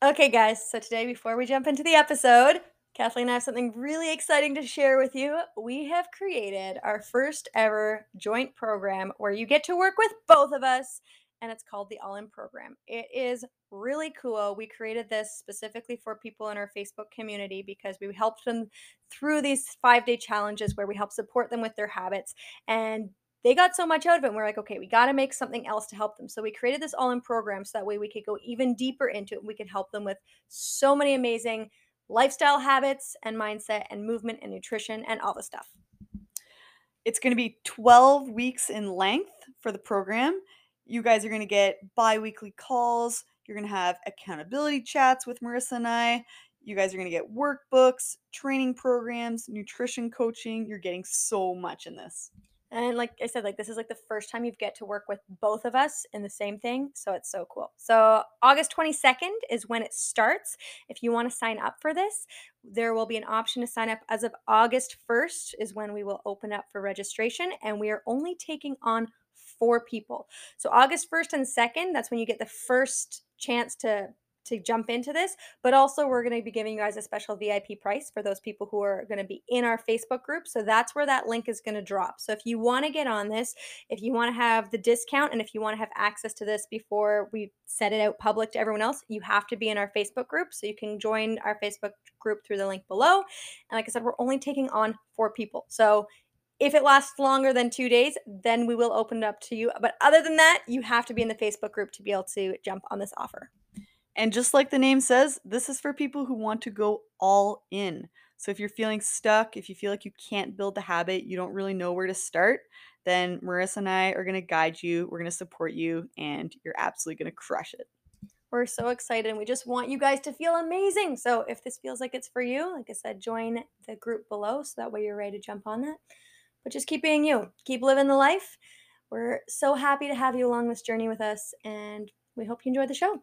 Okay, guys, so today, before we jump into the episode, Kathleen and I have something really exciting to share with you. We have created our first ever joint program where you get to work with both of us, and it's called the All-In Program. It is really cool. We created this specifically for people in our Facebook community because we helped them through these 5-day challenges where we help support them with their habits, and they got so much out of it. And we're like, okay, we got to make something else to help them. So we created this all-in program so that way we could go even deeper into it. And we could help them with so many amazing lifestyle habits and mindset and movement and nutrition and all the stuff. It's going to be 12 weeks in length for the program. You guys are going to get bi-weekly calls. You're going to have accountability chats with Marissa and I. You guys are going to get workbooks, training programs, nutrition coaching. You're getting so much in this. And like I said, this is the first time you get to work with both of us in the same thing. So it's so cool. So August 22nd is when it starts. If you want to sign up for this, there will be an option to sign up as of August 1st is when we will open up for registration. And we are only taking on 4 people. So August 1st and 2nd, that's when you get the first chance to jump into this, but also we're going to be giving you guys a special VIP price for those people who are going to be in our Facebook group. So that's where that link is going to drop. So if you want to get on this, if you want to have the discount, and if you want to have access to this before we set it out public to everyone else, you have to be in our Facebook group. So you can join our Facebook group through the link below. And like I said, we're only taking on 4 people. So if it lasts longer than 2 days, then we will open it up to you. But other than that, you have to be in the Facebook group to be able to jump on this offer. And just like the name says, this is for people who want to go all in. So if you're feeling stuck, if you feel like you can't build the habit, you don't really know where to start, then Marissa and I are going to guide you. We're going to support you, and you're absolutely going to crush it. We're so excited, and we just want you guys to feel amazing. So if this feels like it's for you, like I said, join the group below so that way you're ready to jump on that. But just keep being you. Keep living the life. We're so happy to have you along this journey with us, and we hope you enjoy the show.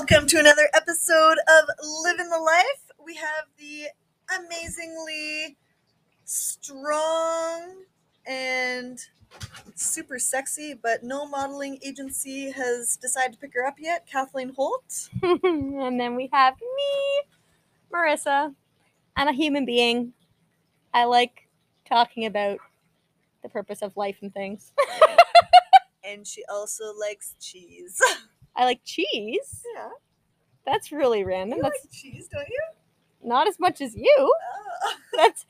Welcome to another episode of Livin' the Life. We have the amazingly strong and super sexy, but no modeling agency has decided to pick her up yet, Kathleen Holt. And then we have me, Marissa. I'm a human being. I like talking about the purpose of life and things. And she also likes cheese. I like cheese? Yeah. That's really random. You like cheese, don't you? Not as much as you. Oh. That's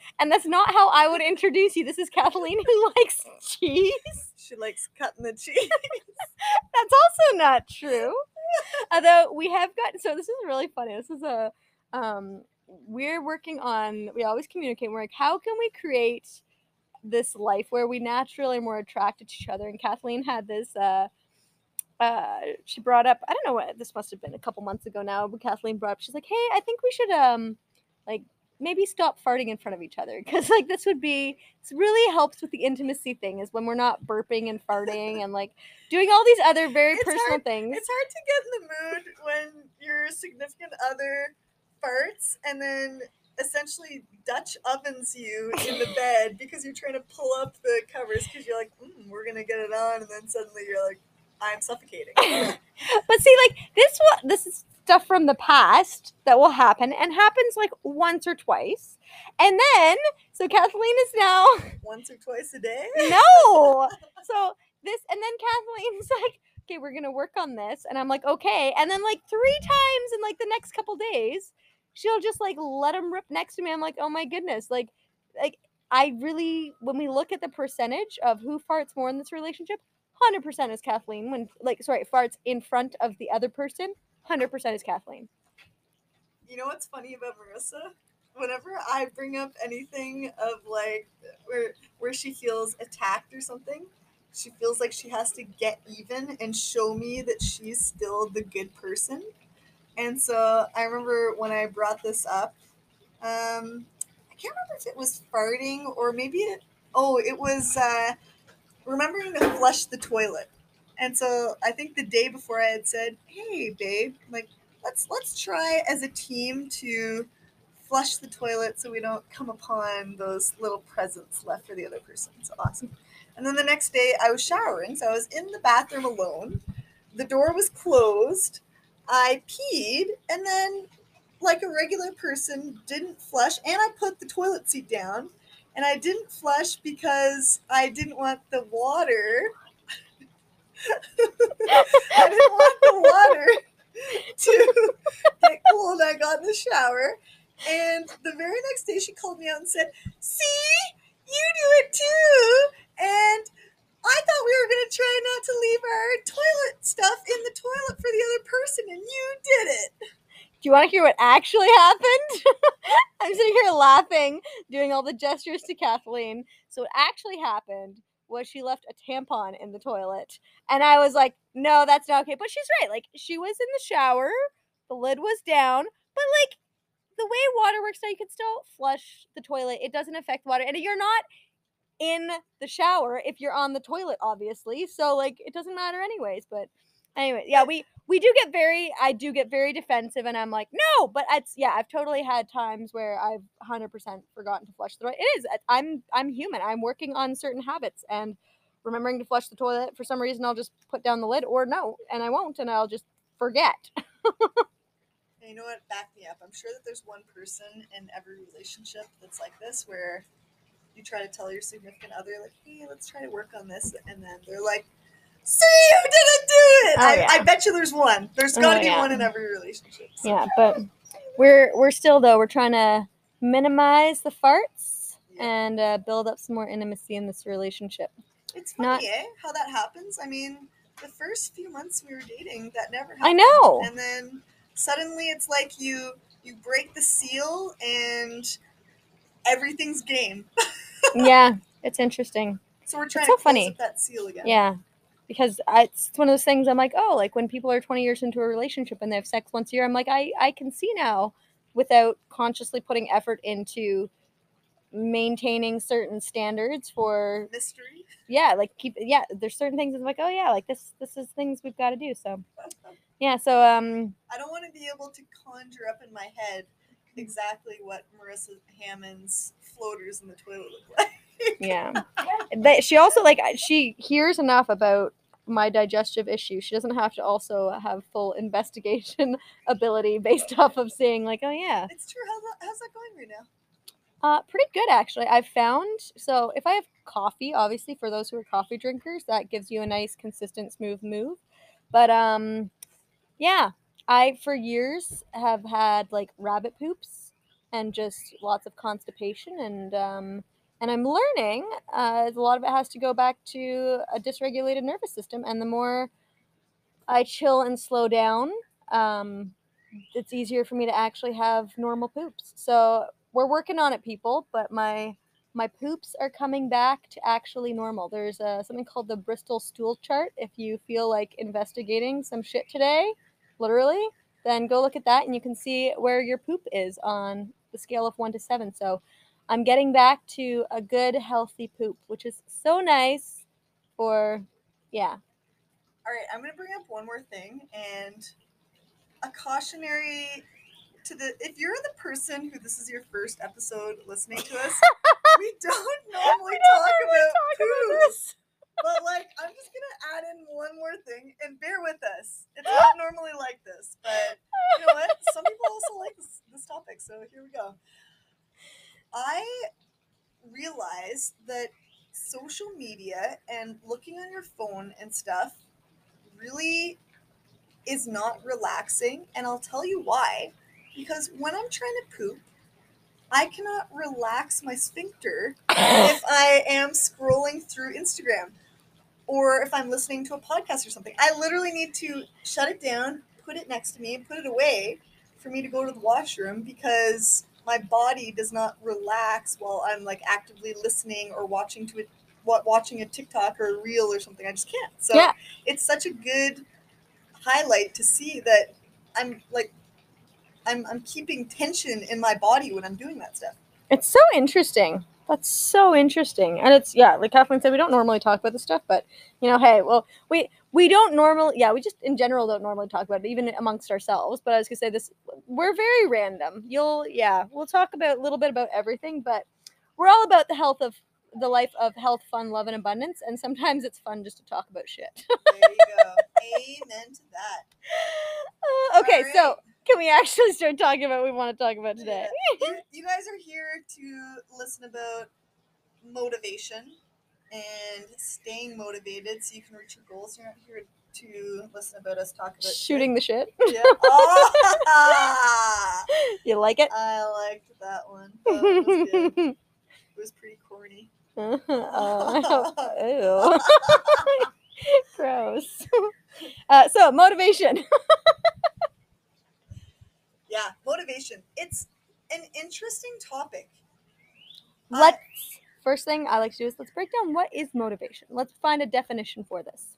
not how I would introduce you. This is Kathleen who likes cheese. She likes cutting the cheese. That's also not true. Although we have gotten, so this is really funny. This is a, we're working on, we always communicate. We're like, how can we create this life where we naturally are more attracted to each other? And Kathleen had this, she brought up, I don't know what, this must have been a couple months ago now, but Kathleen brought up, she's like, hey, I think we should, maybe stop farting in front of each other. Cause this would be, this really helps with the intimacy thing is when we're not burping and farting and doing all these other very personal things. It's hard to get in the mood when your significant other farts and then essentially Dutch ovens you in the bed because you're trying to pull up the covers. Cause you're like, we're going to get it on. And then suddenly you're like, I'm suffocating. But see, like this is stuff from the past that will happen and happens like once or twice. And then, so Kathleen is now once or twice a day. No. So this, and then Kathleen's like, okay, we're going to work on this. And I'm like, okay. And then like 3 times in like the next couple days, she'll just like let them rip next to me. I'm like, oh my goodness. Like I really, when we look at the percentage of who farts more in this relationship, 100% is Kathleen. When like, sorry, farts in front of the other person, 100% is Kathleen. You know what's funny about Marissa? Whenever I bring up anything of like where she feels attacked or something, she feels like she has to get even and show me that she's still the good person. And so I remember when I brought this up, I can't remember if it was farting or maybe it was remembering to flush the toilet. And so I think the day before I had said, hey, babe, like, let's try as a team to flush the toilet so we don't come upon those little presents left for the other person. So awesome. And then the next day I was showering. So I was in the bathroom alone. The door was closed. I peed and then like a regular person didn't flush. And I put the toilet seat down and I didn't flush because I didn't want the water. I didn't want the water to get cold. I got in the shower. And the very next day she called me out and said, see, you do it too. And I thought we were going to try not to leave our toilet stuff in the toilet for the other person, and you did it. Do you want to hear what actually happened? I'm sitting here laughing, doing all the gestures to Kathleen. So what actually happened was she left a tampon in the toilet. And I was like, no, that's not okay. But she's right. Like, she was in the shower. The lid was down. But, like, the way water works now, you can still flush the toilet. It doesn't affect water. And you're not in the shower if you're on the toilet, obviously. So, like, it doesn't matter anyways. But anyway, yeah, I do get very defensive. And I'm like, no. But, I've totally had times where I've 100% forgotten to flush the toilet. It is. I'm human. I'm working on certain habits. And remembering to flush the toilet, for some reason, I'll just put down the lid. Or no, and I won't. And I'll just forget. You know what? Back me up. I'm sure that there's one person in every relationship that's like this, where you try to tell your significant other, like, hey, let's try to work on this. And then they're like, see, you didn't do it. I bet you there's one. There's got to be one in every relationship. So. Yeah, but we're still, though, we're trying to minimize the farts and build up some more intimacy in this relationship. It's funny, how that happens. I mean, the first few months we were dating, that never happened. I know. And then suddenly it's like you break the seal and everything's game. Yeah, it's interesting. So we're trying to close up that seal again. Yeah, because it's one of those things I'm like, oh, like when people are 20 years into a relationship and they have sex once a year, I'm like, I can see now without consciously putting effort into maintaining certain standards for mystery. Yeah, like there's certain things I'm like, oh yeah, like this is things we've got to do, so. Yeah, so I don't want to be able to conjure up in my head exactly what Marissa Hamon's floaters in the toilet look like. Yeah. But she also, like, she hears enough about my digestive issue. She doesn't have to also have full investigation ability based off of seeing, like, oh, yeah. It's true. How's that going right now? Pretty good, actually. I've found, so if I have coffee, obviously, for those who are coffee drinkers, that gives you a nice, consistent, smooth move. But, yeah, I for years have had like rabbit poops and just lots of constipation, and I'm learning a lot of it has to go back to a dysregulated nervous system, and the more I chill and slow down, it's easier for me to actually have normal poops. So we're working on it, people, but my poops are coming back to actually normal. There's something called the Bristol stool chart. If you feel like investigating some shit today, literally, then go look at that and you can see where your poop is on the scale of 1 to 7. So I'm getting back to a good, healthy poop, which is so nice for, yeah. All right, I'm going to bring up one more thing, and a cautionary to if you're the person who this is your first episode listening to us, we don't normally talk about poops. But like, I'm just gonna add in one more thing, and bear with us. It's not normally like this, but you know what? Some people also like this topic, so here we go. I realized that social media and looking on your phone and stuff really is not relaxing, and I'll tell you why. Because when I'm trying to poop, I cannot relax my sphincter if I am scrolling through Instagram or if I'm listening to a podcast or something. I literally need to shut it down, put it next to me, put it away for me to go to the washroom, because my body does not relax while I'm like actively listening or watching a TikTok or a reel or something. I just can't. So yeah. It's such a good highlight to see that I'm like, I'm keeping tension in my body when I'm doing that stuff. It's so interesting. That's so interesting. And it's, yeah, like Kathleen said, we don't normally talk about this stuff, but, you know, hey, well, we don't normally, yeah, we just in general don't normally talk about it, even amongst ourselves. But I was going to say this, we're very random. We'll talk about a little bit about everything, but we're all about the health of, the life of health, fun, love, and abundance. And sometimes it's fun just to talk about shit. There you go. Amen to that. Okay, right. So. Can we actually start talking about what we want to talk about today? Yeah. You guys are here to listen about motivation and staying motivated so you can reach your goals. You're not here to listen about us talk about shit. Yeah. Oh. You like it? I liked that one. That one was good. It was pretty corny. Ew. Gross. So, motivation. Yeah, motivation. It's an interesting topic. First thing I like to do is let's break down what is motivation. Let's find a definition for this.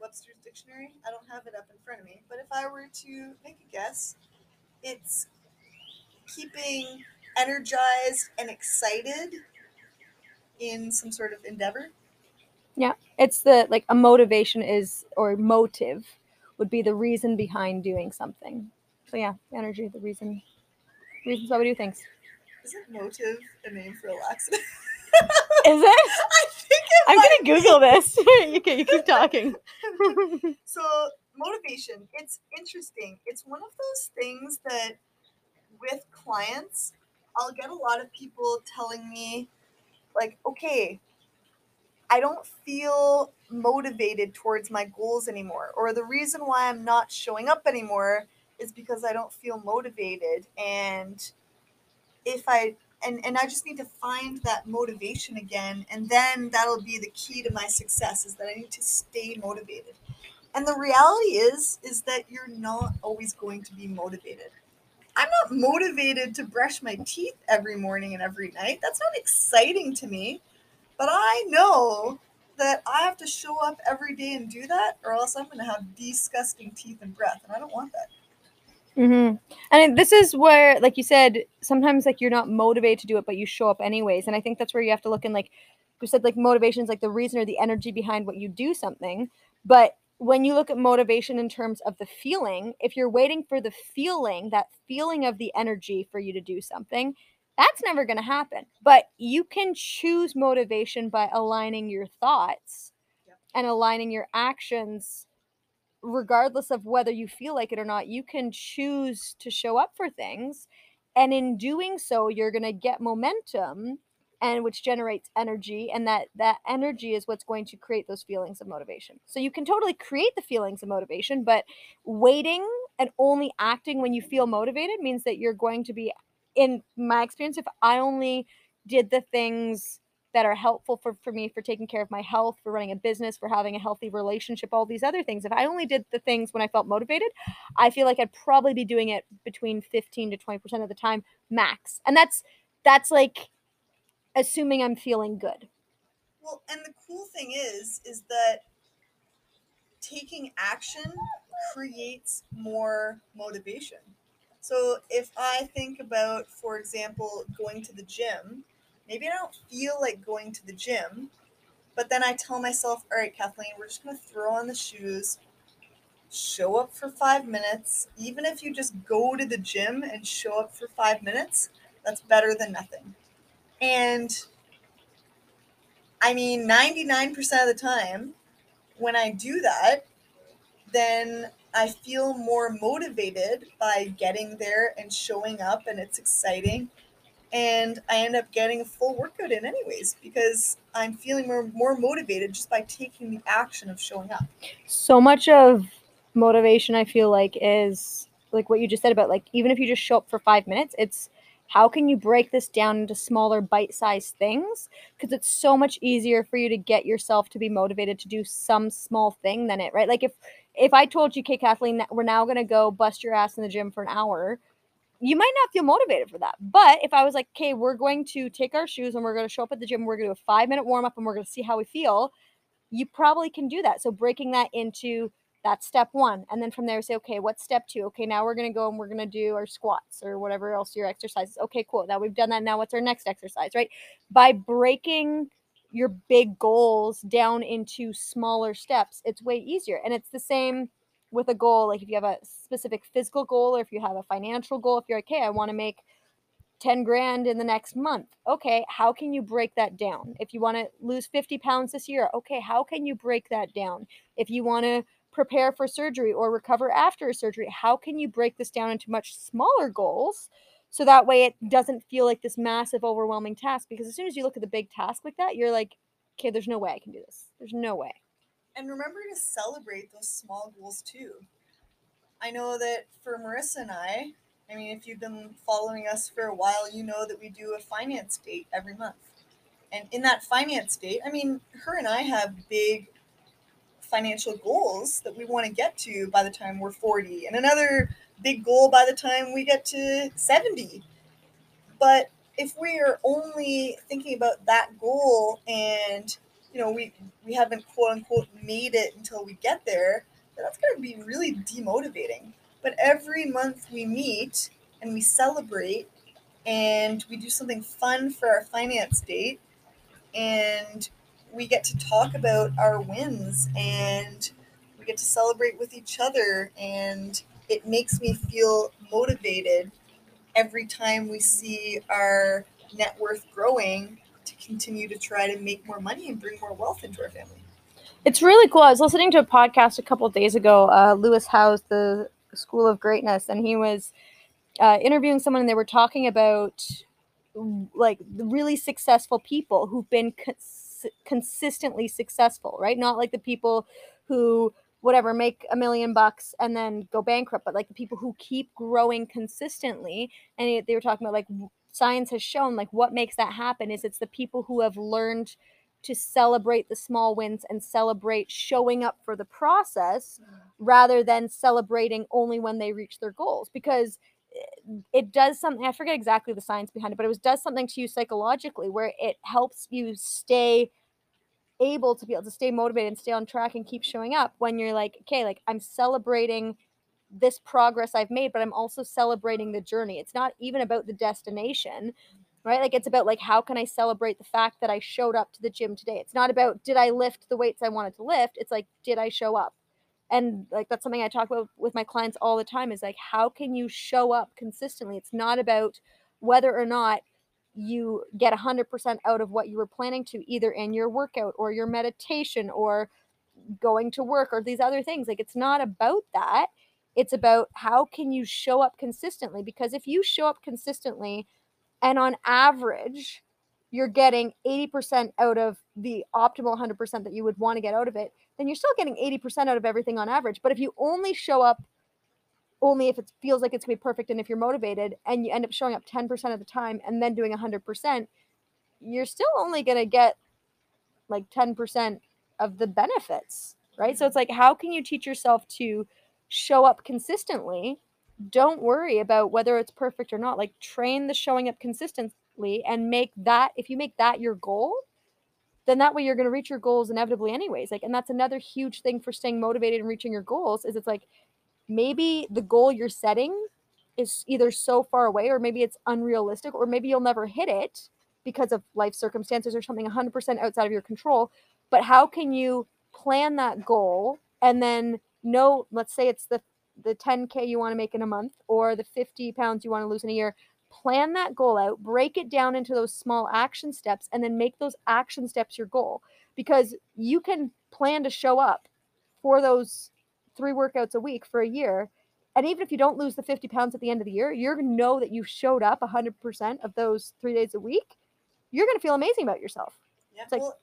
Webster's Dictionary. I don't have it up in front of me, but if I were to make a guess, it's keeping energized and excited in some sort of endeavor. Yeah, it's a motivation is, or motive would be the reason behind doing something. So yeah, energy, the reasons why we do things. Isn't motive a name for a laxative? Is it? I think I'm going to Google this. You keep talking. So motivation, it's interesting. It's one of those things that with clients, I'll get a lot of people telling me like, okay, I don't feel motivated towards my goals anymore. Or the reason why I'm not showing up anymore is because I don't feel motivated, and I just need to find that motivation again, and then that'll be the key to my success, is that I need to stay motivated. And the reality is that you're not always going to be motivated. I'm not motivated to brush my teeth every morning and every night. That's not exciting to me, but I know that I have to show up every day and do that, or else I'm going to have disgusting teeth and breath, and I don't want that. Mm-hmm. And this is where, like you said, sometimes like you're not motivated to do it, but you show up anyways. And I think that's where you have to look in, like you said, like motivation is like the reason or the energy behind what you do something. But when you look at motivation in terms of the feeling, if you're waiting for the feeling, that feeling of the energy for you to do something, that's never going to happen. But you can choose motivation by aligning your thoughts and aligning your actions. Regardless of whether you feel like it or not, you can choose to show up for things. And in doing so, you're going to get momentum, and which generates energy. And that energy is what's going to create those feelings of motivation. So you can totally create the feelings of motivation, but waiting and only acting when you feel motivated means that you're going to be, in my experience, if I only did the things that are helpful for me, for taking care of my health, for running a business, for having a healthy relationship, all these other things. If I only did the things when I felt motivated, I feel like I'd probably be doing it between 15 to 20% of the time max. And that's like assuming I'm feeling good. Well, and the cool thing is that taking action creates more motivation. So if I think about, for example, going to the gym, maybe I don't feel like going to the gym, but then I tell myself, all right, Kathleen, we're just going to throw on the shoes, show up for 5 minutes. Even if you just go to the gym and show up for 5 minutes, that's better than nothing. And I mean, 99% of the time when I do that, then I feel more motivated by getting there and showing up, and it's exciting. And I end up getting a full workout in anyways, because I'm feeling more motivated just by taking the action of showing up. So much of motivation, I feel like, is like what you just said about, like, even if you just show up for 5 minutes, it's how can you break this down into smaller bite-sized things? Because it's so much easier for you to get yourself to be motivated to do some small thing than it, right? Like if I told you, okay, Kathleen, we're now going to go bust your ass in the gym for an hour, you might not feel motivated for that. But if I was like, okay, we're going to take our shoes and we're going to show up at the gym, we're going to do a 5-minute warm-up and we're going to see how we feel, you probably can do that. So breaking that into that's step one. And then from there, say, okay, what's step two? Okay, now we're going to go and we're going to do our squats or whatever else your exercise is. Okay, cool. Now we've done that. Now what's our next exercise, right? By breaking your big goals down into smaller steps, it's way easier. And it's the same with a goal. Like if you have a specific physical goal or if you have a financial goal, if you're like, hey, I want to make 10 grand in the next month. Okay, how can you break that down? If you want to lose 50 pounds this year, okay, how can you break that down? If you want to prepare for surgery or recover after surgery, how can you break this down into much smaller goals so that way it doesn't feel like this massive overwhelming task? Because as soon as you look at the big task like that, you're like, okay, there's no way I can do this. There's no way. And remember to celebrate those small goals too. I know that for Marissa and I mean, if you've been following us for a while, you know that we do a finance date every month. And in that finance date, I mean, her and I have big financial goals that we want to get to by the time we're 40, and another big goal by the time we get to 70. But if we are only thinking about that goal and, you know, we haven't quote unquote made it until we get there, then that's going to be really demotivating. But every month we meet and we celebrate and we do something fun for our finance date, and we get to talk about our wins and we get to celebrate with each other. And it makes me feel motivated every time we see our net worth growing to continue to try to make more money and bring more wealth into our family. It's really cool. I was listening to a podcast a couple of days ago, Lewis Howes, the School of Greatness, and he was interviewing someone and they were talking about like really successful people who've been consistently successful, right? Not like the people who whatever make $1 million and then go bankrupt, but like the people who keep growing consistently. And they were talking about like science has shown like what makes that happen is it's the people who have learned to celebrate the small wins and celebrate showing up for the process rather than celebrating only when they reach their goals. Because it does something, I forget exactly the science behind it, but does something to you psychologically where it helps you stay able to stay motivated and stay on track and keep showing up when you're like, okay, like I'm celebrating this progress I've made, but I'm also celebrating the journey. It's not even about the destination, right? Like it's about like, how can I celebrate the fact that I showed up to the gym today? It's not about, did I lift the weights I wanted to lift? It's like, did I show up? And like, that's something I talk about with my clients all the time is like, how can you show up consistently? It's not about whether or not you get 100% out of what you were planning to, either in your workout or your meditation or going to work or these other things. Like, it's not about that. It's about how can you show up consistently? Because if you show up consistently and on average, you're getting 80% out of the optimal 100% that you would want to get out of it, then you're still getting 80% out of everything on average. But if you only show up only if it feels like it's going to be perfect and if you're motivated, and you end up showing up 10% of the time and then doing 100%, you're still only going to get like 10% of the benefits, right? So it's like, how can you teach yourself to show up consistently? Don't worry about whether it's perfect or not. Like, train the showing up consistently. And make that, if you make that your goal, then that way you're going to reach your goals inevitably anyways. Like, and that's another huge thing for staying motivated and reaching your goals is it's like, maybe the goal you're setting is either so far away, or maybe it's unrealistic, or maybe you'll never hit it because of life circumstances or something 100% outside of your control. But how can you plan that goal? And then let's say it's the 10K you want to make in a month or the 50 pounds you want to lose in a year. plan that goal out, break it down into those small action steps, and then make those action steps your goal, because you can plan to show up for those 3 workouts a week for a year. And even if you don't lose the 50 pounds at the end of the year, you're going to know that you showed up 100% of those 3 days a week. You're going to feel amazing about yourself. Yeah. Like, well,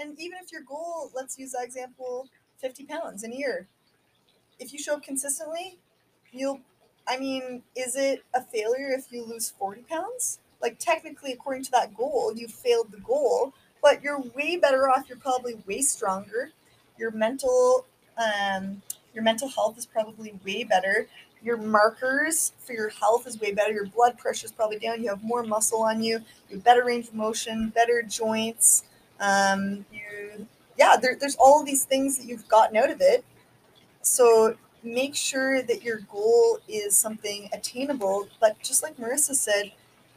and even if your goal, let's use that example, 50 pounds in a year. If you show up consistently, you'll, I mean, is it a failure if you lose 40 pounds? Like, technically, according to that goal, you failed the goal, but you're way better off. You're probably way stronger. Your mental health is probably way better. Your markers for your health is way better. Your blood pressure is probably down. You have more muscle on you. You have better range of motion, better joints. There's all these things that you've gotten out of it. So make sure that your goal is something attainable. But just like Marissa said,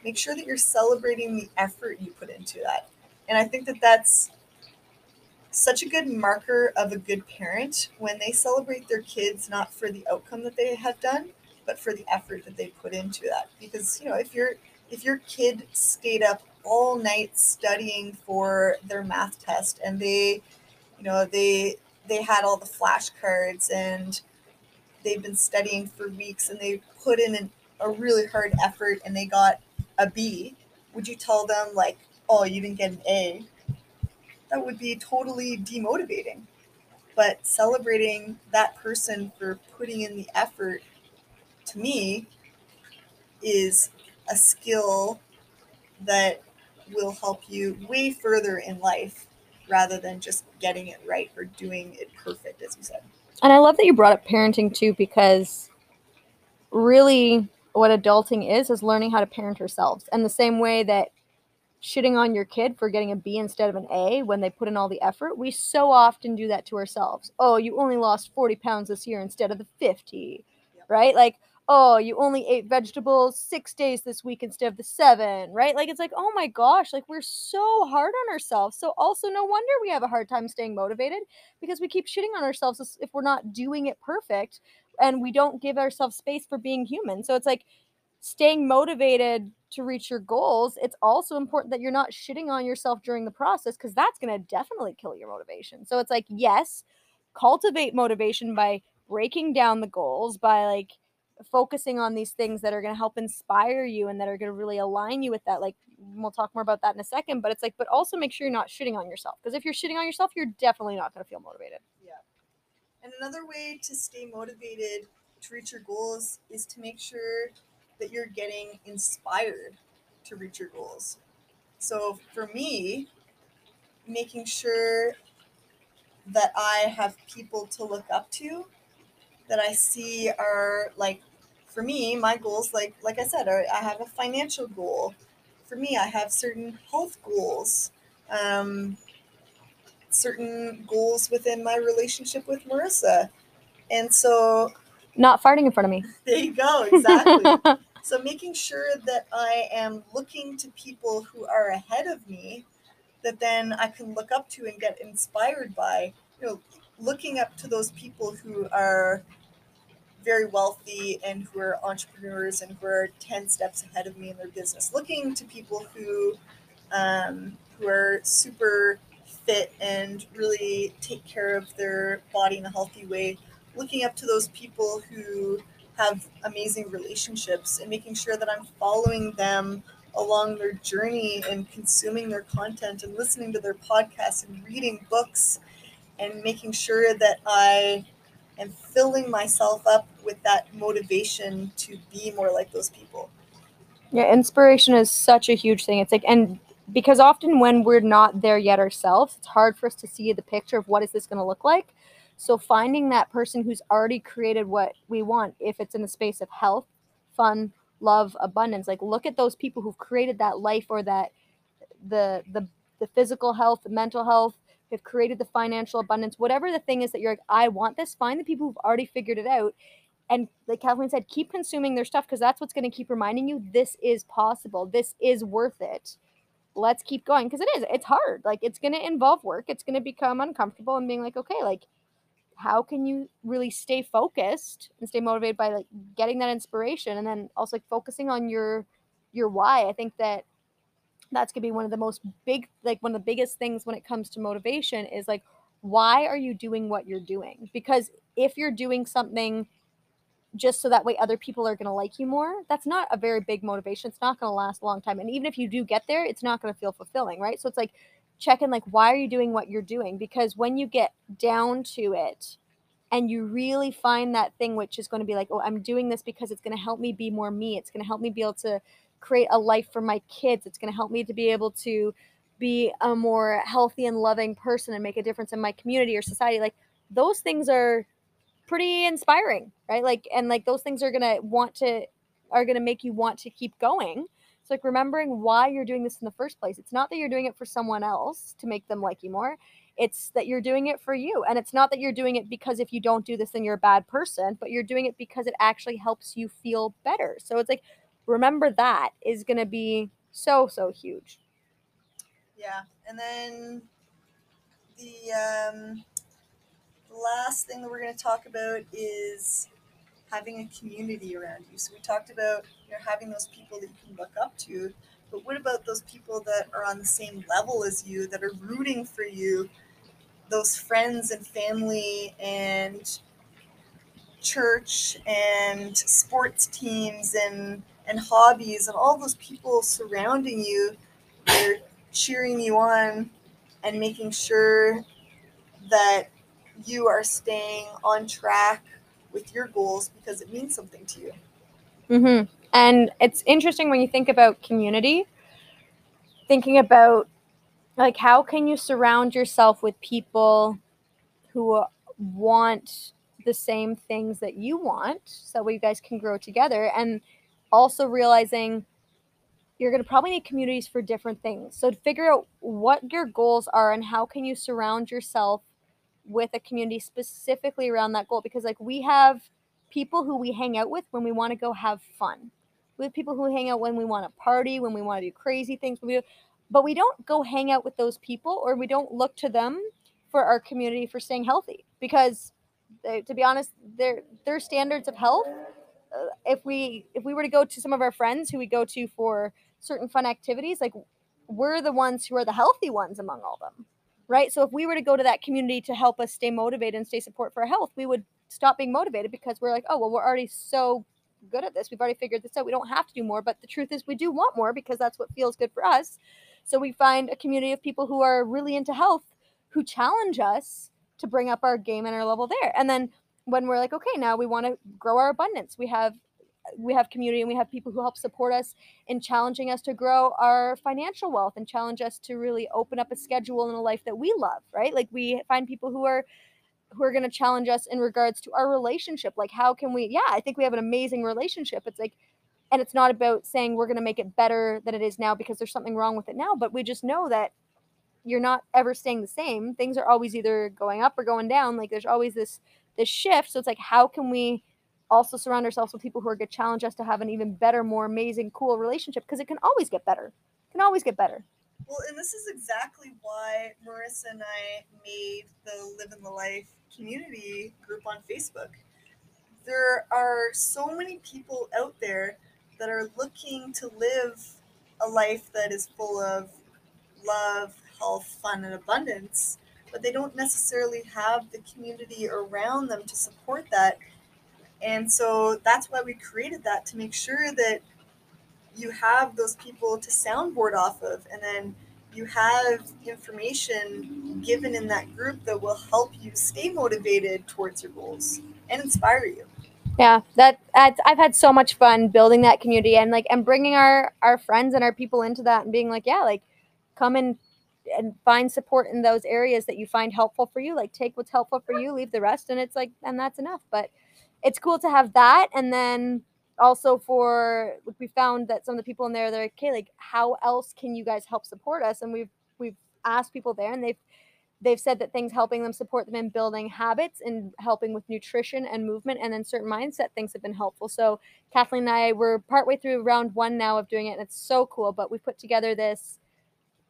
make sure that you're celebrating the effort you put into that. And I think that that's such a good marker of a good parent, when they celebrate their kids, not for the outcome that they have done, but for the effort that they put into that. Because, you know, if your kid stayed up all night studying for their math test, and they had all the flashcards and they've been studying for weeks, and they put in a really hard effort and they got a B, would you tell them, like, oh, you didn't get an A? That would be totally demotivating. But celebrating that person for putting in the effort, to me, is a skill that will help you way further in life, rather than just getting it right or doing it perfect, as you said. And I love that you brought up parenting too, because really what adulting is learning how to parent ourselves. And the same way that shitting on your kid for getting a B instead of an A when they put in all the effort, we so often do that to ourselves. Oh, you only lost 40 pounds this year instead of the 50, yep. Right? Like, oh, you only ate vegetables 6 days this week instead of the 7, right? Like, it's like, oh my gosh, like, we're so hard on ourselves. So also no wonder we have a hard time staying motivated, because we keep shitting on ourselves if we're not doing it perfect, and we don't give ourselves space for being human. So it's like, staying motivated to reach your goals, it's also important that you're not shitting on yourself during the process, because that's going to definitely kill your motivation. So it's like, yes, cultivate motivation by breaking down the goals, by like focusing on these things that are going to help inspire you and that are going to really align you with that. Like, we'll talk more about that in a second, but it's like, but also make sure you're not shitting on yourself, because if you're shitting on yourself, you're definitely not going to feel motivated. Yeah. And another way to stay motivated to reach your goals is to make sure that you're getting inspired to reach your goals. So for me, making sure that I have people to look up to, that I see are, like, for me, my goals, like I said, I have a financial goal. For me, I have certain health goals, certain goals within my relationship with Marissa. And so... not farting in front of me. There you go, exactly. So making sure that I am looking to people who are ahead of me, that then I can look up to and get inspired by, you know, looking up to those people who are very wealthy and who are entrepreneurs and who are 10 steps ahead of me in their business, looking to people who are super fit and really take care of their body in a healthy way, looking up to those people who have amazing relationships, and making sure that I'm following them along their journey and consuming their content and listening to their podcasts and reading books, and making sure that I am filling myself up with that motivation to be more like those people. Yeah, inspiration is such a huge thing. It's like, and because often when we're not there yet ourselves, it's hard for us to see the picture of what is this going to look like. So finding that person who's already created what we want, if it's in the space of health, fun, love, abundance, like, look at those people who've created that life, or that the physical health, the mental health, have created the financial abundance, whatever the thing is that you're like, I want this, find the people who've already figured it out. And like Kathleen said, keep consuming their stuff, because that's what's going to keep reminding you, this is possible. This is worth it. Let's keep going. Because it's hard. Like, it's going to involve work. It's going to become uncomfortable, and being like, okay, like, how can you really stay focused and stay motivated by like getting that inspiration, and then also like focusing on your your why. I think that that's going to be one of the most big, like one of the biggest things when it comes to motivation is like, why are you doing what you're doing? Because if you're doing something just so that way other people are going to like you more, that's not a very big motivation. It's not going to last a long time. And even if you do get there, it's not going to feel fulfilling, right? So it's like, check in, like, why are you doing what you're doing? Because when you get down to it and you really find that thing, which is going to be like, oh, I'm doing this because it's going to help me be more me. It's going to help me be able to create a life for my kids. It's going to help me to be able to be a more healthy and loving person and make a difference in my community or society. Like those things are pretty inspiring, right? Like, and like those things are going to make you want to keep going. So like remembering why you're doing this in the first place. It's not that you're doing it for someone else to make them like you more. It's that you're doing it for you. And it's not that you're doing it because if you don't do this, then you're a bad person, but you're doing it because it actually helps you feel better. So it's like, remember that is going to be so, so huge. Yeah. And then the last thing that we're going to talk about is having a community around you. So we talked about, you know, having those people that you can look up to, but what about those people that are on the same level as you, that are rooting for you, those friends and family and church and sports teams and hobbies and all those people surrounding you, they're cheering you on and making sure that you are staying on track with your goals because it means something to you. Mm-hmm. And it's interesting when you think about community, thinking about like how can you surround yourself with people who want the same things that you want so you guys can grow together, and also realizing you're going to probably need communities for different things. So to figure out what your goals are and how can you surround yourself with a community specifically around that goal, because like we have people who we hang out with when we want to go have fun. We have people who hang out when we want to party, when we want to do crazy things, but we don't go hang out with those people, or we don't look to them for our community for staying healthy, because to be honest, their standards of health, if we were to go to some of our friends who we go to for certain fun activities, like we're the ones who are the healthy ones among all them, right? So if we were to go to that community to help us stay motivated and stay support for our health, we would stop being motivated because we're like, oh, well, we're already so good at this. We've already figured this out. We don't have to do more. But the truth is we do want more because that's what feels good for us. So we find a community of people who are really into health, who challenge us to bring up our game and our level there. And then when we're like, okay, now we want to grow our abundance, we have community, and we have people who help support us in challenging us to grow our financial wealth and challenge us to really open up a schedule and a life that we love, right? Like we find people who are going to challenge us in regards to our relationship. Like how can we, I think we have an amazing relationship. It's like, and it's not about saying we're going to make it better than it is now because there's something wrong with it now, but we just know that you're not ever staying the same. Things are always either going up or going down. Like there's always this shift. So it's like, how can we also surround ourselves with people who are going to challenge us to have an even better, more amazing, cool relationship? Because it can always get better. It can always get better. Well, and this is exactly why Marissa and I made the Livin' the Life community group on Facebook. There are so many people out there that are looking to live a life that is full of love, health, fun, and abundance, but they don't necessarily have the community around them to support that. And so that's why we created that, to make sure that you have those people to soundboard off of, and then you have information given in that group that will help you stay motivated towards your goals and inspire you. Yeah, I've had so much fun building that community and bringing our friends and our people into that and being like, yeah, like come and find support in those areas that you find helpful for you. Like take what's helpful for you, leave the rest. And it's like, and that's enough. But it's cool to have that. And then also we found that some of the people in there, they're like, okay, like how else can you guys help support us? And we've asked people there, and they've said that things helping them support them in building habits and helping with nutrition and movement, and then certain mindset things have been helpful. So Kathleen and I were partway through round one now of doing it, and it's so cool. But we put together this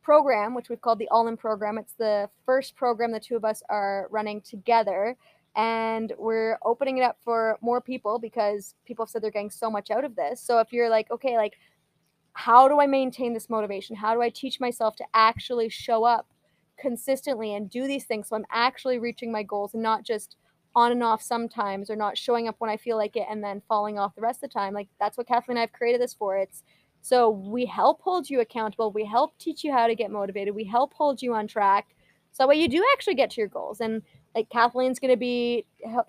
program, which we've called the All-In Program. It's the first program the two of us are running together, and we're opening it up for more people because people have said they're getting so much out of this. So if you're like, okay, like how do I maintain this motivation? How do I teach myself to actually show up consistently and do these things so I'm actually reaching my goals and not just on and off sometimes, or not showing up when I feel like it and then falling off the rest of the time? Like, that's what Kathleen and I have created this for. It's so we help hold you accountable. We help teach you how to get motivated. We help hold you on track. So that way you do actually get to your goals. And like, Kathleen's going to be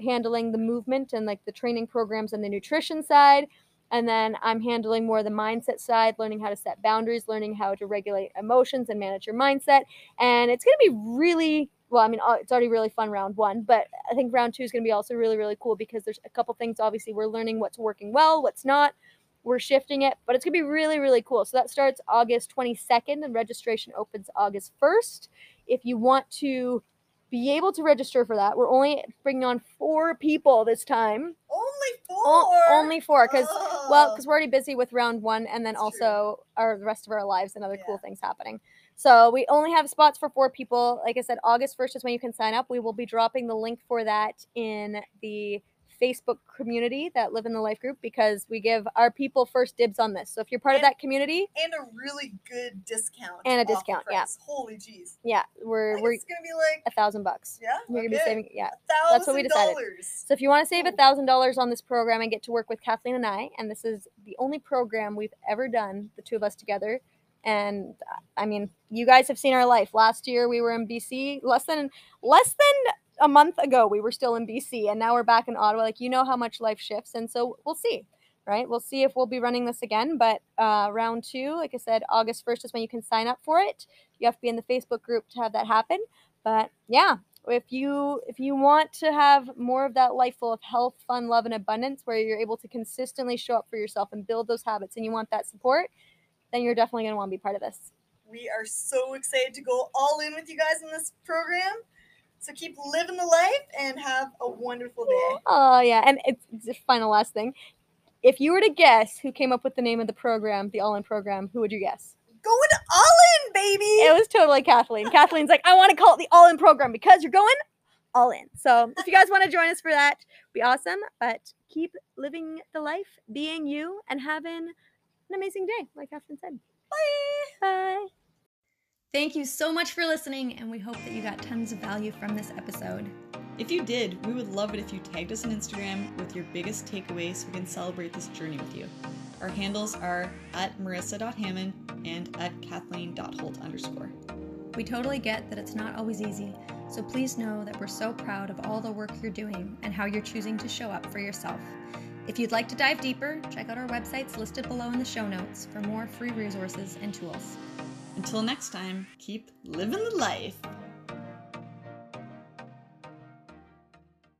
handling the movement and like the training programs and the nutrition side. And then I'm handling more of the mindset side, learning how to set boundaries, learning how to regulate emotions and manage your mindset. And it's going to be really, well, I mean, it's already really fun round one, but I think round two is going to be also really, really cool, because there's a couple things. Obviously, we're learning what's working well, what's not. We're shifting it, but it's going to be really, really cool. So that starts August 22nd and registration opens August 1st. If you want to be able to register for that, we're only bringing on 4 people this time. Only four. Because we're already busy with round one, and then the rest of our lives and other cool things happening. So we only have spots for 4 people. Like I said, August 1st is when you can sign up. We will be dropping the link for that in the Facebook community, that Livin' the Life group, because we give our people first dibs on this. So if you're part of that community, and a really good discount, yeah. Holy jeez. Yeah, we're it's gonna be like $1,000. Yeah, we're gonna be saving. Yeah, $1,000. That's what we decided. So if you want to save $1,000 on this program and get to work with Kathleen and I, and this is the only program we've ever done, the two of us together. And I mean, you guys have seen our life. Last year we were in BC. Less than a month ago, we were still in BC, and now we're back in Ottawa. Like, you know how much life shifts. And so we'll see, right? We'll see if we'll be running this again. But round two, like I said, August 1st is when you can sign up for it. You have to be in the Facebook group to have that happen. But yeah, if you want to have more of that life full of health, fun, love, and abundance, where you're able to consistently show up for yourself and build those habits, and you want that support, then you're definitely going to want to be part of this. We are so excited to go all in with you guys in this program. So keep living the life and have a wonderful day. Oh, yeah. And it's the final last thing. If you were to guess who came up with the name of the program, the All-In Program, who would you guess? Going all-in, baby! It was totally Kathleen. Kathleen's like, I want to call it the All-In Program because you're going all-in. So if you guys want to join us for that, it'd be awesome. But keep living the life, being you, and having an amazing day, like Kathleen said. Bye! Bye! Thank you so much for listening, and we hope that you got tons of value from this episode. If you did, we would love it if you tagged us on Instagram with your biggest takeaway so we can celebrate this journey with you. Our handles are @marissa.hamon and @kathleen.holt_. We totally get that it's not always easy, so please know that we're so proud of all the work you're doing and how you're choosing to show up for yourself. If you'd like to dive deeper, check out our websites listed below in the show notes for more free resources and tools. Until next time, keep living the life.